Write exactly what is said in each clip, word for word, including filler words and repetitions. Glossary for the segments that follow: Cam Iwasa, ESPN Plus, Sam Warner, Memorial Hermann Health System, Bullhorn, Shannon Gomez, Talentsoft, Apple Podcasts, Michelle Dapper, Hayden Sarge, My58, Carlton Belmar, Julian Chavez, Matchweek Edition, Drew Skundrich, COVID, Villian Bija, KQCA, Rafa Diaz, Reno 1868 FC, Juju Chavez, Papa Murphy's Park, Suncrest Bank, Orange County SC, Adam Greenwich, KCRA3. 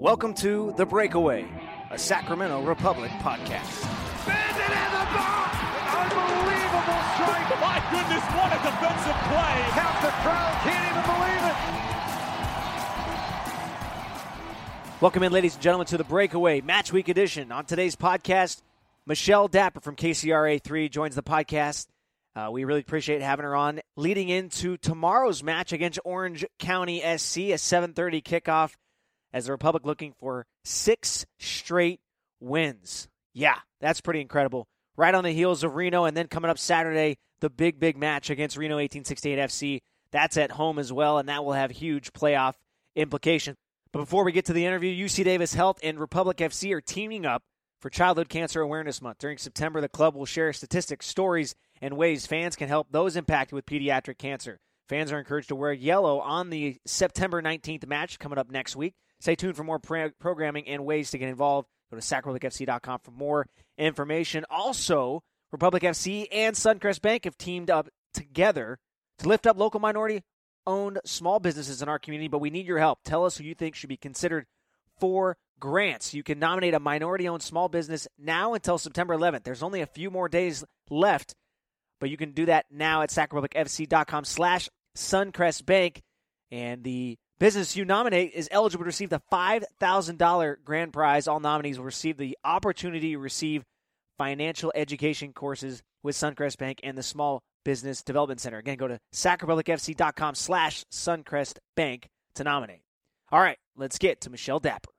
Welcome to The Breakaway, a Sacramento Republic podcast. Bandit in the box! Unbelievable strike! My goodness, what a defensive play! Half the crowd can't even believe it! Welcome in, ladies and gentlemen, to The Breakaway, Matchweek Edition. On today's podcast, Michelle Dapper from K C R A three joins the podcast. Uh, we really appreciate having her on. Leading into tomorrow's match against Orange County S C, a seven thirty kickoff, as the Republic looking for six straight wins. Yeah, that's pretty incredible. Right on the heels of Reno, and then coming up Saturday, the big, big match against Reno eighteen sixty-eight F C. That's at home as well, and that will have huge playoff implications. But before we get to the interview, U C Davis Health and Republic F C are teaming up for Childhood Cancer Awareness Month. During September, the club will share statistics, stories, and ways fans can help those impacted with pediatric cancer. Fans are encouraged to wear yellow on the September nineteenth match coming up next week. Stay tuned for more pre- programming and ways to get involved. Go to Sacramento F C dot com for more information. Also, Republic F C and Suncrest Bank have teamed up together to lift up local minority-owned small businesses in our community, but we need your help. Tell us who you think should be considered for grants. You can nominate a minority-owned small business now until September eleventh. There's only a few more days left, but you can do that now at Sacramento F C dot com slash Suncrest Bank. And the business you nominate is eligible to receive the five thousand dollars grand prize. All nominees will receive the opportunity to receive financial education courses with Suncrest Bank and the Small Business Development Center. Again, go to Sacramento F C dot com slash Suncrest Bank to nominate. All right, let's get to Michelle Dapper.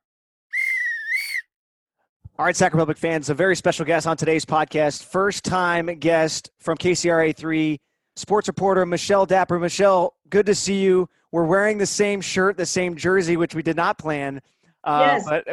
All right, Sacramento fans, a very special guest on today's podcast. First-time guest from K C R A three, sports reporter Michelle Dapper. Michelle, good to see you. We're wearing the same shirt, the same jersey, which we did not plan. Uh, yes. But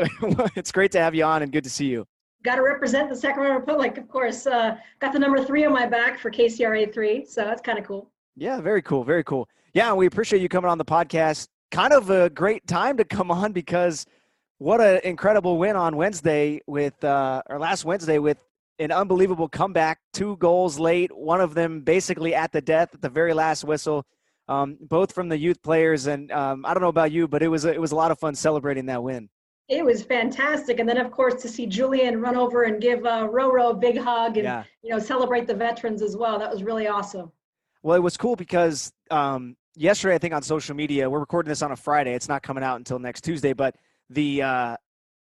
it's great to have you on and good to see you. Got to represent the Sacramento Republic, of course. Uh, got the number three on my back for K C R A three, so that's kind of cool. Yeah, very cool, very cool. Yeah, we appreciate you coming on the podcast. Kind of a great time to come on because – what an incredible win on Wednesday with, uh, or last Wednesday with an unbelievable comeback, two goals late, one of them basically at the death at the very last whistle, um, both from the youth players. And um, I don't know about you, but it was, it was a lot of fun celebrating that win. It was fantastic. And then, of course, to see Julian run over and give uh, Roro a big hug and, yeah. you know, celebrate the veterans as well. That was really awesome. Well, it was cool because um, yesterday, I think on social media, we're recording this on a Friday. It's not coming out until next Tuesday, but the uh,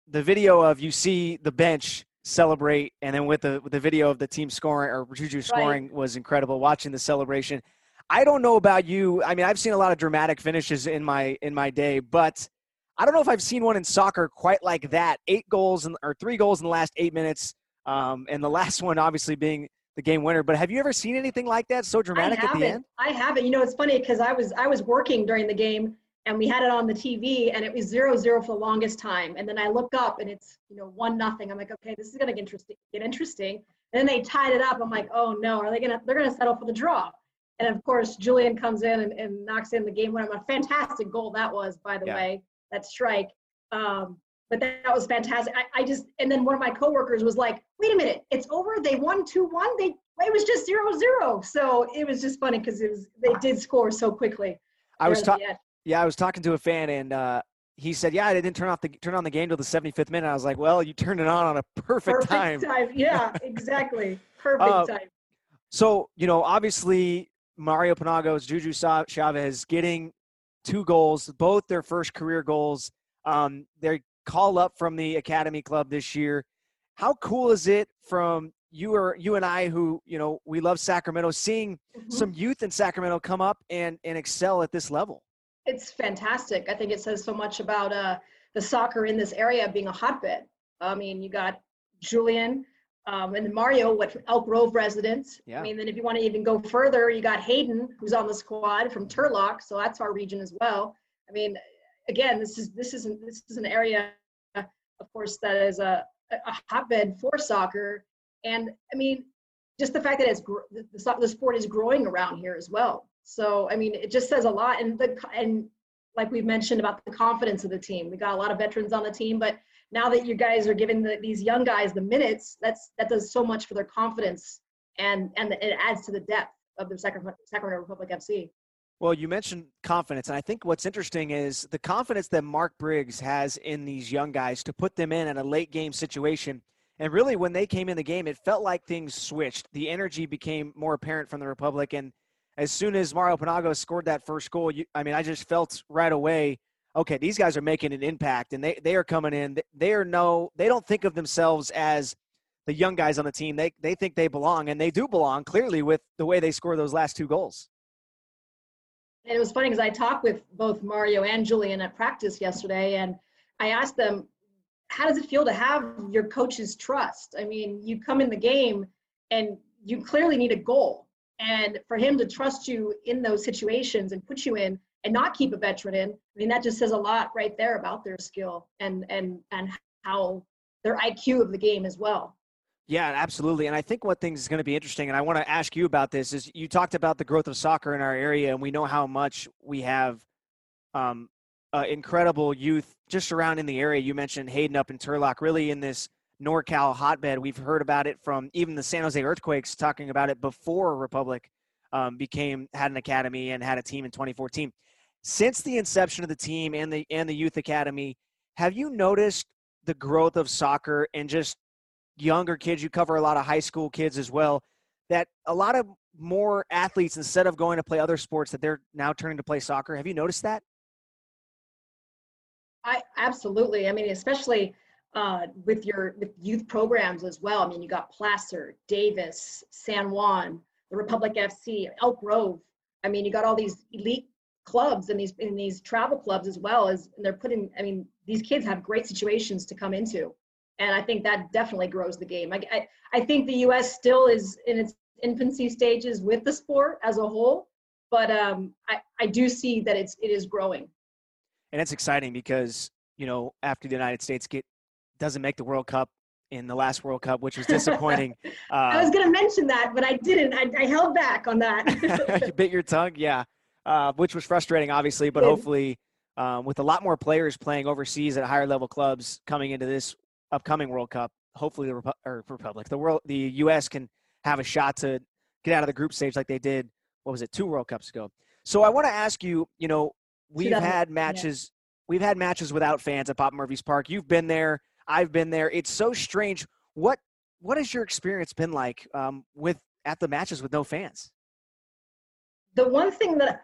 the video of you see the bench celebrate, and then with the with the video of the team scoring or Juju scoring right. was incredible. Watching the celebration, I don't know about you. I mean, I've seen a lot of dramatic finishes in my in my day, but I don't know if I've seen one in soccer quite like that. Eight goals in, or three goals in the last eight minutes, um, and the last one obviously being the game winner. But have you ever seen anything like that? So dramatic at the end. I haven't. You know, it's funny because I was I was working during the game. And we had it on the T V, and it was zero zero for the longest time. And then I look up, and it's you know one nothing. I'm like, okay, this is gonna get interesting. Get interesting. And then they tied it up. I'm like, oh no, are they gonna? They're gonna settle for the draw. And of course, Julian comes in and, and knocks in the game winner. A fantastic goal that was, by the yeah. way, that strike. Um, but that, that was fantastic. I, I just and then one of my coworkers was like, wait a minute, it's over. They won two one. They it was just zero zero. So it was just funny because it was they did score so quickly. I was talking. Yeah, I was talking to a fan, and uh, he said, yeah, I didn't turn off the turn on the game until the seventy-fifth minute. I was like, well, you turned it on on a perfect, perfect time. time. Yeah, exactly. Perfect uh, time. So, you know, obviously Mario Penagos, Juju Chavez getting two goals, both their first career goals. Um, they call up from the Academy Club this year. How cool is it from you or you and I who, you know, we love Sacramento, seeing mm-hmm. some youth in Sacramento come up and, and excel at this level? It's fantastic. I think it says so much about uh, the soccer in this area being a hotbed. I mean, you got Julian um, and Mario, what Elk Grove residents. Yeah. I mean, then if you want to even go further, you got Hayden, who's on the squad from Turlock, so that's our region as well. I mean, again, this is this is this is an area, of course, that is a, a hotbed for soccer, and I mean, just the fact that it's gr- the, the sport is growing around here as well. So, I mean, it just says a lot. And the and like we've mentioned about the confidence of the team, we got a lot of veterans on the team, but now that you guys are giving the, these young guys the minutes, that's that does so much for their confidence and, and it adds to the depth of the Sacramento Republic F C. Well, you mentioned confidence, and I think what's interesting is the confidence that Mark Briggs has in these young guys to put them in at a late game situation. And really, when they came in the game, it felt like things switched. The energy became more apparent from the Republic. And as soon as Mario Penagos scored that first goal, you, I mean, I just felt right away, okay, these guys are making an impact, and they, they are coming in. They are no, they don't think of themselves as the young guys on the team. They, they think they belong, and they do belong, clearly, with the way they scored those last two goals. And it was funny because I talked with both Mario and Julian at practice yesterday, and I asked them, how does it feel to have your coach's trust? I mean, you come in the game and you clearly need a goal. And for him to trust you in those situations and put you in and not keep a veteran in, I mean, that just says a lot right there about their skill and and and how their I Q of the game as well. Yeah, absolutely. And I think what things is going to be interesting, and I want to ask you about this, is you talked about the growth of soccer in our area, and we know how much we have um, uh, incredible youth just around in the area. You mentioned Hayden up in Turlock, really in this NorCal hotbed. We've heard about it from even the San Jose Earthquakes talking about it before Republic um, became had an academy and had a team in twenty fourteen. Since the inception of the team and the and the youth academy, have you noticed the growth of soccer and just younger kids? You cover a lot of high school kids as well, that a lot of more athletes, instead of going to play other sports, that they're now turning to play soccer. Have you noticed that? I absolutely. I mean, especially uh, with your with youth programs as well. I mean, you got Placer, Davis, San Juan, the Republic F C, Elk Grove. I mean, you got all these elite clubs and these in these travel clubs as well, as and they're putting. I mean, these kids have great situations to come into. And I think that definitely grows the game. I, I, I think the U S still is in its infancy stages with the sport as a whole, but um, I, I do see that it's, it is growing. And it's exciting because, you know, after the United States get, doesn't make the World Cup in the last World Cup, which was disappointing. uh, I was going to mention that, but I didn't. I, I held back on that. You bit your tongue, yeah, uh, which was frustrating, obviously, but hopefully um, with a lot more players playing overseas at higher level clubs coming into this upcoming World Cup, hopefully the Repu- or Republic, the world, the U S can have a shot to get out of the group stage like they did. What was it? Two World Cups ago. So I want to ask you, you know, we've had matches, yeah. we've had matches without fans at Papa Murphy's Park. You've been there. I've been there. It's so strange. What, what has your experience been like um, with, at the matches with no fans? The one thing that,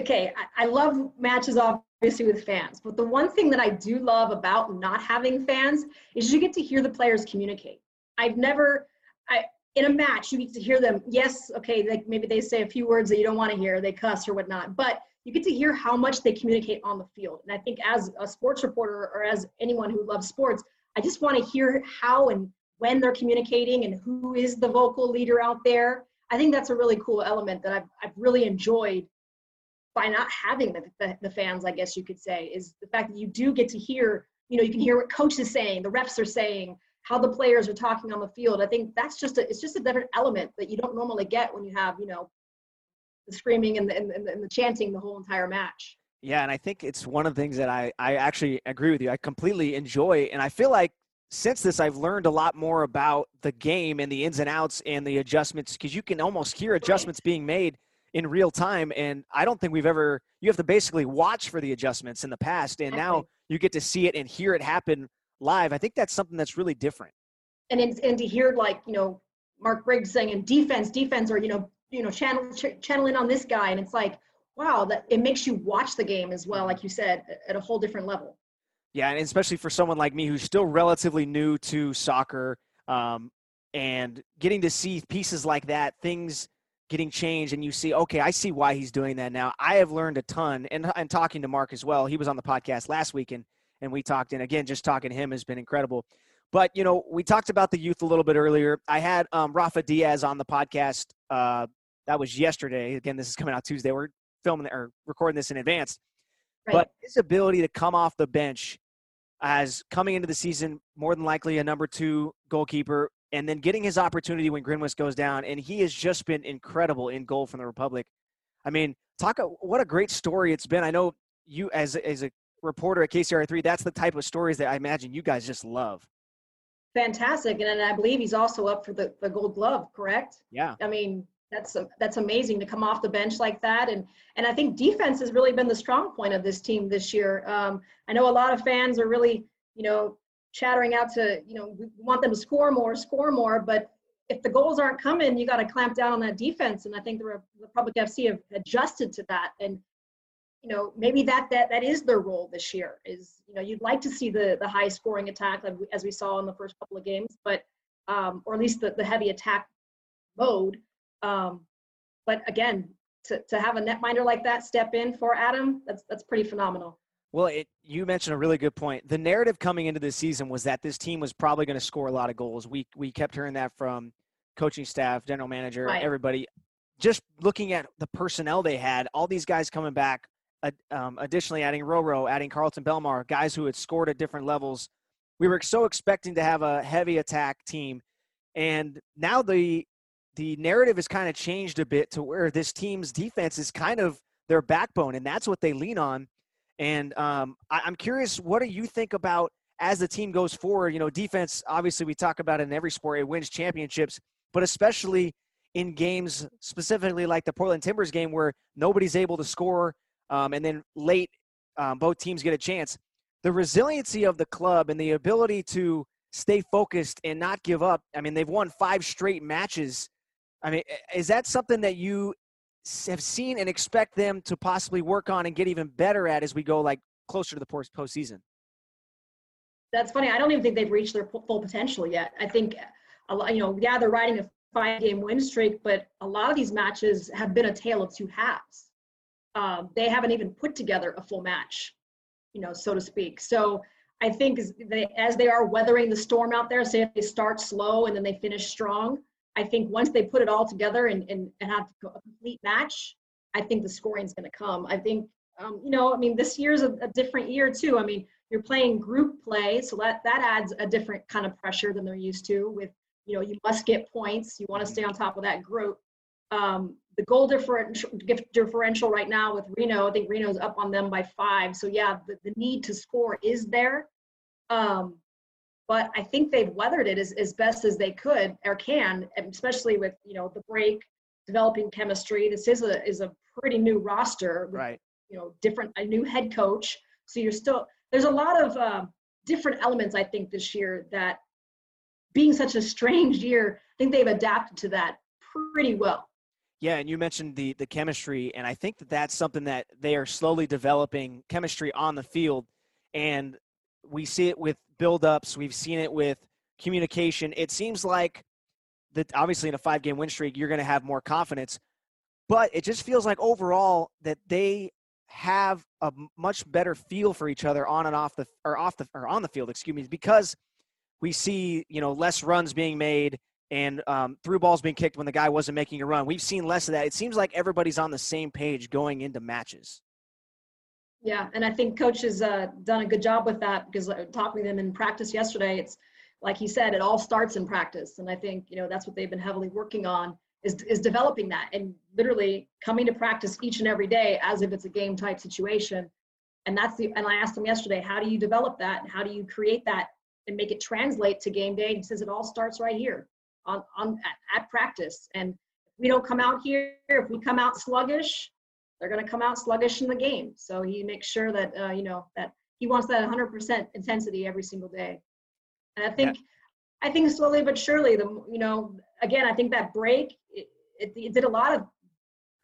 okay, I, I love matches off, obviously with fans, but the one thing that I do love about not having fans is you get to hear the players communicate. I've never, I, in a match, you get to hear them. Yes, okay, like maybe they say a few words that you don't want to hear, they cuss or whatnot, but you get to hear how much they communicate on the field. And I think as a sports reporter or as anyone who loves sports, I just want to hear how and when they're communicating and who is the vocal leader out there. I think that's a really cool element that I've, I've really enjoyed by not having the, the, the fans, I guess you could say, is the fact that you do get to hear, you know, you can hear what coach is saying, the refs are saying, how the players are talking on the field. I think that's just a, it's just a different element that you don't normally get when you have, you know, the screaming and the, and, and the chanting the whole entire match. Yeah, and I think it's one of the things that I, I actually agree with you. I completely enjoy, and I feel like since this, I've learned a lot more about the game and the ins and outs and the adjustments, because you can almost hear adjustments right. being made in real time. And I don't think we've ever, you have to basically watch for the adjustments in the past. And exactly. now you get to see it and hear it happen live. I think that's something that's really different. And in, and to hear, like, you know, Mark Briggs saying in defense, defense, or, you know, you know, channel, ch- channel in on this guy. And it's like, wow, that it makes you watch the game as well. Like you said, at a whole different level. Yeah. And especially for someone like me, who's still relatively new to soccer, um, and getting to see pieces like that, things getting changed, and you see, okay, I see why he's doing that now. I have learned a ton, and and talking to Mark as well. He was on the podcast last week, and, and we talked, and again, just talking to him has been incredible. But, you know, we talked about the youth a little bit earlier. I had um, Rafa Diaz on the podcast. Uh, that was yesterday. Again, this is coming out Tuesday. We're filming or recording this in advance. Right. But his ability to come off the bench as coming into the season, more than likely a number two goalkeeper, and then getting his opportunity when Greenwich goes down, and he has just been incredible in goal from the Republic. I mean, talk what a great story it's been. I know you, as, as a reporter at K C R A three, that's the type of stories that I imagine you guys just love. Fantastic, and, and I believe he's also up for the, the Gold Glove, correct? Yeah. I mean, That's that's amazing to come off the bench like that. And and I think defense has really been the strong point of this team this year. Um, I know a lot of fans are really, you know, chattering out to, you know, we want them to score more, score more. But if the goals aren't coming, you got to clamp down on that defense. And I think the Republic F C have adjusted to that. And, you know, maybe that that that is their role this year is, you know, you'd like to see the, the high scoring attack like we, as we saw in the first couple of games, but um, or at least the, the heavy attack mode. Um, but again, to, to have a netminder like that step in for Adam, that's, that's pretty phenomenal. Well, it, you mentioned a really good point. The narrative coming into this season was that this team was probably going to score a lot of goals. We, we kept hearing that from coaching staff, general manager, right. Everybody. Just looking at the personnel they had, all these guys coming back, um, additionally adding Roro, adding Carlton Belmar, guys who had scored at different levels. We were so expecting to have a heavy attack team. And now the the narrative has kind of changed a bit to where this team's defense is kind of their backbone, and that's what they lean on. And um, I, I'm curious, what do you think about as the team goes forward? You know, defense, obviously we talk about it in every sport, it wins championships, but especially in games specifically like the Portland Timbers game where nobody's able to score um, and then late um, both teams get a chance. The resiliency of the club and the ability to stay focused and not give up. I mean, they've won five straight matches. I mean, is that something that you have seen and expect them to possibly work on and get even better at as we go like closer to the postseason? That's funny. I don't even think they've reached their full potential yet. I think, you know, yeah, they're riding a five-game win streak, but a lot of these matches have been a tale of two halves. Um, they haven't even put together a full match, you know, so to speak. So I think as they, as they are weathering the storm out there, say if they start slow and then they finish strong, I think once they put it all together and, and, and have a complete match, I think the scoring is going to come. I think, um, you know, I mean, this year's a, a different year too. I mean, you're playing group play, so that, that adds a different kind of pressure than they're used to with, you know, you must get points. You want to stay on top of that group. Um, the goal differential, differential right now with Reno, I think Reno's up on them by five. So, yeah, the, the need to score is there. Um, But I think they've weathered it as, as best as they could or can, especially with, you know, the break, developing chemistry. This is a is a pretty new roster, with, right? You know, different a new head coach. So you're still there's a lot of uh, different elements I think this year that, being such a strange year, I think they've adapted to that pretty well. Yeah, and you mentioned the the chemistry, and I think that that's something that they are slowly developing chemistry on the field, and we see it with buildups. We've seen it with communication. It seems like that obviously in a five-game win streak, you're going to have more confidence. But it just feels like overall that they have a much better feel for each other on and off the or off the or on the field. Excuse me, because we see you know less runs being made and um, through balls being kicked when the guy wasn't making a run. We've seen less of that. It seems like everybody's on the same page going into matches. Yeah, and I think Coach has uh, done a good job with that because uh, talking to them in practice yesterday, it's like he said, it all starts in practice. And I think, you know, that's what they've been heavily working on is is developing that and literally coming to practice each and every day as if it's a game type situation. And that's the, and I asked him yesterday, how do you develop that? And how do you create that and make it translate to game day? And he says, it all starts right here on, on at, at practice. And if we don't come out here, if we come out sluggish, they're going to come out sluggish in the game. So he makes sure that, uh, you know, that he wants that one hundred percent intensity every single day. And I think, yeah. I think slowly but surely, the you know, again, I think that break, it, it, it did a lot of,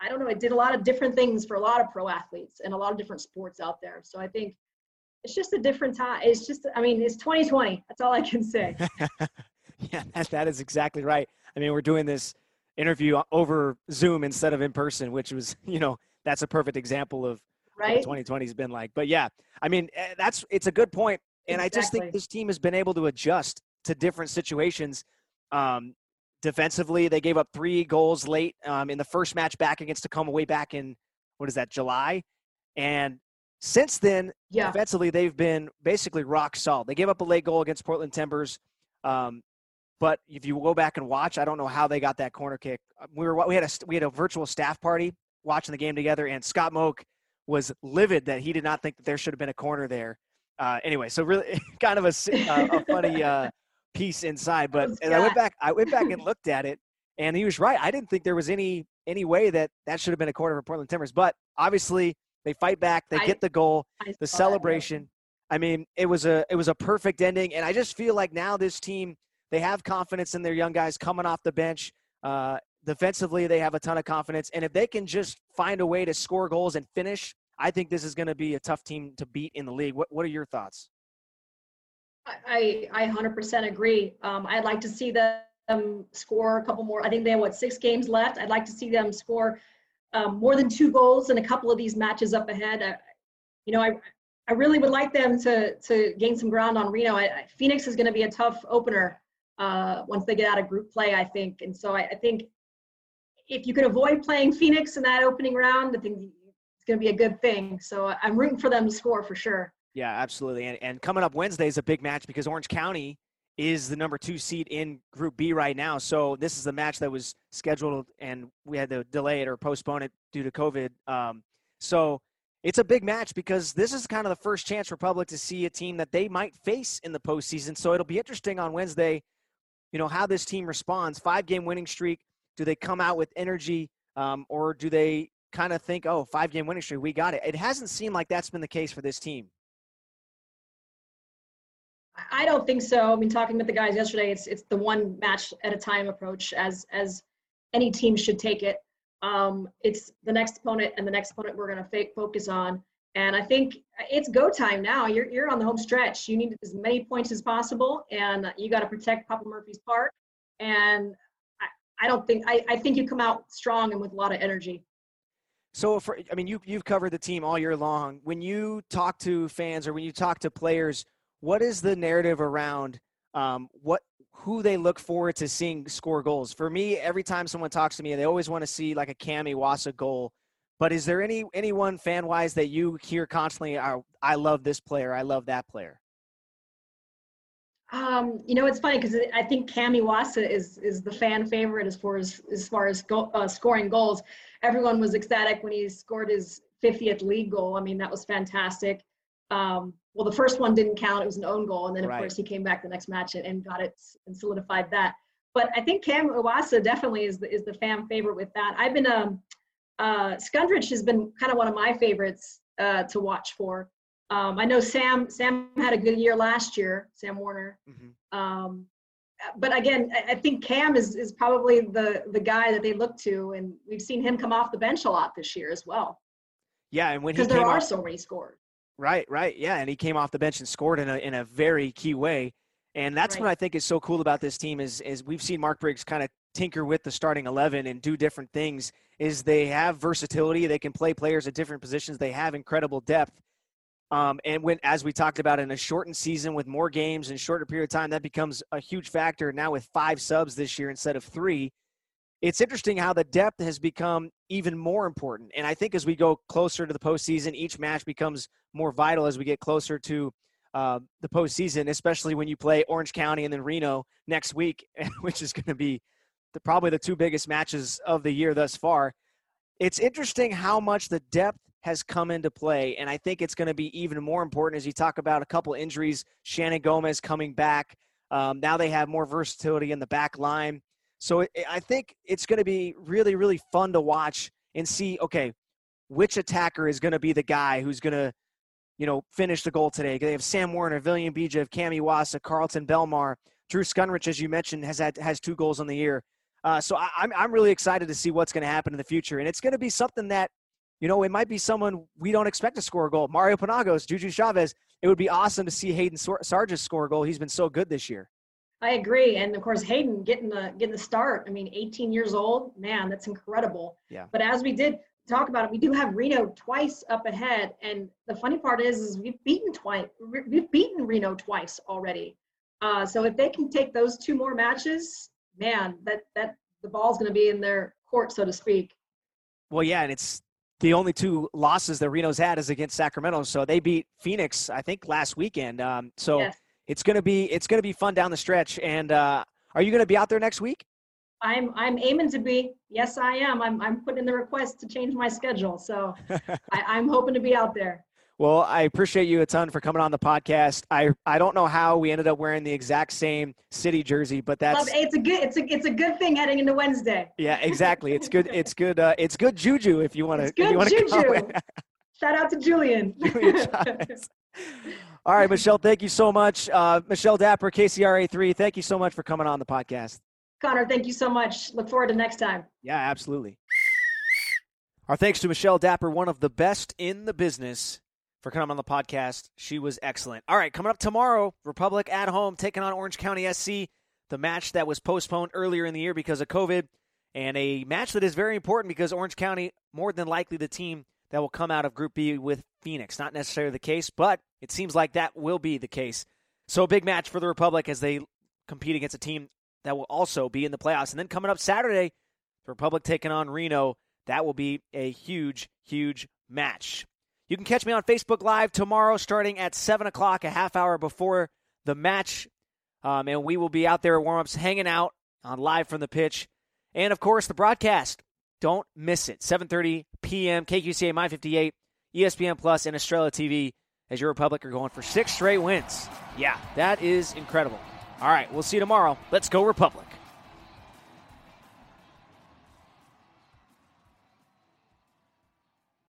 I don't know, it did a lot of different things for a lot of pro athletes and a lot of different sports out there. So I think it's just a different time. It's just, I mean, it's twenty twenty. That's all I can say. Yeah, that, that is exactly right. I mean, we're doing this interview over Zoom instead of in person, which was, you know, that's a perfect example of right? What twenty twenty has been like. But yeah, I mean, that's, it's a good point. And exactly. I just think this team has been able to adjust to different situations. Um, defensively, they gave up three goals late um, in the first match back against Tacoma way back in, what is that, July? And since then, yeah. Defensively, they've been basically rock solid. They gave up a late goal against Portland Timbers. Um, but if you go back and watch, I don't know how they got that corner kick. We were, we had a, we had a virtual staff party watching the game together, and Scott Moak was livid that he did not think that there should have been a corner there. Uh, anyway, so really kind of a, a, a funny uh, piece inside. But as I went back, I went back and looked at it, And he was right. I didn't think there was any any way that that should have been a corner for Portland Timbers. But obviously they fight back. They I, get the goal, I the celebration. That. I mean, it was a it was a perfect ending. And I just feel like now this team, they have confidence in their young guys coming off the bench. Uh, defensively, they have a ton of confidence. And if they can just find a way to score goals and finish, I think this is going to be a tough team to beat in the league. What What are your thoughts? I I one hundred percent agree. Um, I'd like to see them um, score a couple more. I think they have, what, six games left. I'd like to see them score um, more than two goals in a couple of these matches up ahead. I, you know, I I really would like them to to gain some ground on Reno. I, I, Phoenix is going to be a tough opener uh, once they get out of group play, I think. And so I, I think if you can avoid playing Phoenix in that opening round, I think it's going to be a good thing. So I'm rooting for them to score for sure. Yeah, absolutely. And and coming up Wednesday is a big match because Orange County is the number two seed in Group B right now. So this is the match that was scheduled, and we had to delay it or postpone it due to COVID. Um, so it's a big match because this is kind of the first chance for Republic to see a team that they might face in the postseason. So it'll be interesting on Wednesday, you know, how this team responds. Five-game winning streak. Do they come out with energy um, or do they kind of think, oh, five-game winning streak, we got it? It hasn't seemed like that's been the case for this team. I don't think so. I mean, talking with the guys yesterday, it's it's the one match at a time approach, as as any team should take it. Um, it's the next opponent and the next opponent we're going to focus on. And I think it's go time now. You're you're on the home stretch. You need as many points as possible, and you got to protect Papa Murphy's Park. And I, I don't think I, I think you come out strong and with a lot of energy. So, for, I mean, you you've covered the team all year long. When you talk to fans or when you talk to players, what is the narrative around um, what who they look forward to seeing score goals? For me, every time someone talks to me, they always want to see like a Cam Iwasa goal. But is there any anyone fan-wise that you hear constantly, oh, I love this player, I love that player? Um, you know, it's funny because I think Cam Iwasa is is the fan favorite as far as, as, far as go, uh, scoring goals. Everyone was ecstatic when he scored his fiftieth league goal. I mean, that was fantastic. Um, well, the first one didn't count. It was an own goal. And then, of right. course, he came back the next match and, and got it and solidified that. But I think Cam Iwasa definitely is the, is the fan favorite with that. I've been um, – uh, Skundrich has been kind of one of my favorites uh, to watch for. Um, I know Sam Sam had a good year last year, Sam Warner. Mm-hmm. Um, but, again, I, I think Cam is, is probably the, the guy that they look to. And we've seen him come off the bench a lot this year as well. Yeah, and when he came off – because there are so many scores. Right, right, yeah, and he came off the bench and scored in a in a very key way, and that's right. what I think is so cool about this team is is we've seen Mark Briggs kind of tinker with the starting eleven and do different things. Is they have versatility, they can play players at different positions, they have incredible depth, um, and when as we talked about in a shortened season with more games and shorter period of time, that becomes a huge factor. Now with five subs this year instead of three, it's interesting how the depth has become even more important. And I think as we go closer to the postseason, each match becomes more vital as we get closer to uh, the postseason, especially when you play Orange County and then Reno next week, which is going to be the, probably the two biggest matches of the year thus far. It's interesting how much the depth has come into play, and I think it's going to be even more important as you talk about a couple injuries, Shannon Gomez coming back. Um, now they have more versatility in the back line. So it, I think it's going to be really, really fun to watch and see, okay, which attacker is going to be the guy who's going to, you know, finish the goal today. They have Sam Warner, Villian Bija, Cam Iwasa, Carlton Belmar. Drew Skundrich, as you mentioned, has had, has two goals on the year. Uh, so I, I'm I'm really excited to see what's going to happen in the future. And it's going to be something that, you know, it might be someone we don't expect to score a goal. Mario Penagos, Juju Chavez. It would be awesome to see Hayden Sarge score a goal. He's been so good this year. I agree, and of course Hayden getting the getting the start. I mean, eighteen years old, man, that's incredible. Yeah. But as we did talk about it, we do have Reno twice up ahead, and the funny part is, is we've beaten twice. We've beaten Reno twice already. Uh, so if they can take those two more matches, man, that that the ball's going to be in their court, so to speak. Well, yeah, and it's the only two losses that Reno's had is against Sacramento. So they beat Phoenix, I think, last weekend. Um, so. Yes. It's gonna be it's gonna be fun down the stretch. And uh, are you gonna be out there next week? I'm I'm aiming to be. Yes, I am. I'm I'm putting in the request to change my schedule, so I, I'm hoping to be out there. Well, I appreciate you a ton for coming on the podcast. I, I don't know how we ended up wearing the exact same City jersey, but that's it's a good it's a it's a good thing heading into Wednesday. Yeah, exactly. It's good. It's good. Uh, it's good juju if you want to. Good if you juju. Shout out to Julian. Julian Chavez. All right, Michelle. Thank you so much. Uh, Michelle Dapper, K C R A three. Thank you so much for coming on the podcast. Connor, thank you so much. Look forward to next time. Yeah, absolutely. Our thanks to Michelle Dapper, one of the best in the business, for coming on the podcast. She was excellent. All right, coming up tomorrow, Republic at home, taking on Orange County S C, the match that was postponed earlier in the year because of COVID, and a match that is very important because Orange County, more than likely the team that will come out of Group B with Phoenix. Not necessarily the case, but it seems like that will be the case. So a big match for the Republic as they compete against a team that will also be in the playoffs. And then coming up Saturday, the Republic taking on Reno. That will be a huge, huge match. You can catch me on Facebook Live tomorrow starting at seven o'clock, a half hour before the match. Um, and we will be out there at warm-ups, hanging out on Live from the Pitch. And, of course, the broadcast. Don't miss it. seven thirty p.m., K Q C A, My fifty-eight, E S P N Plus, and Estrella T V as your Republic are going for six straight wins. Yeah, that is incredible. All right, we'll see you tomorrow. Let's go Republic.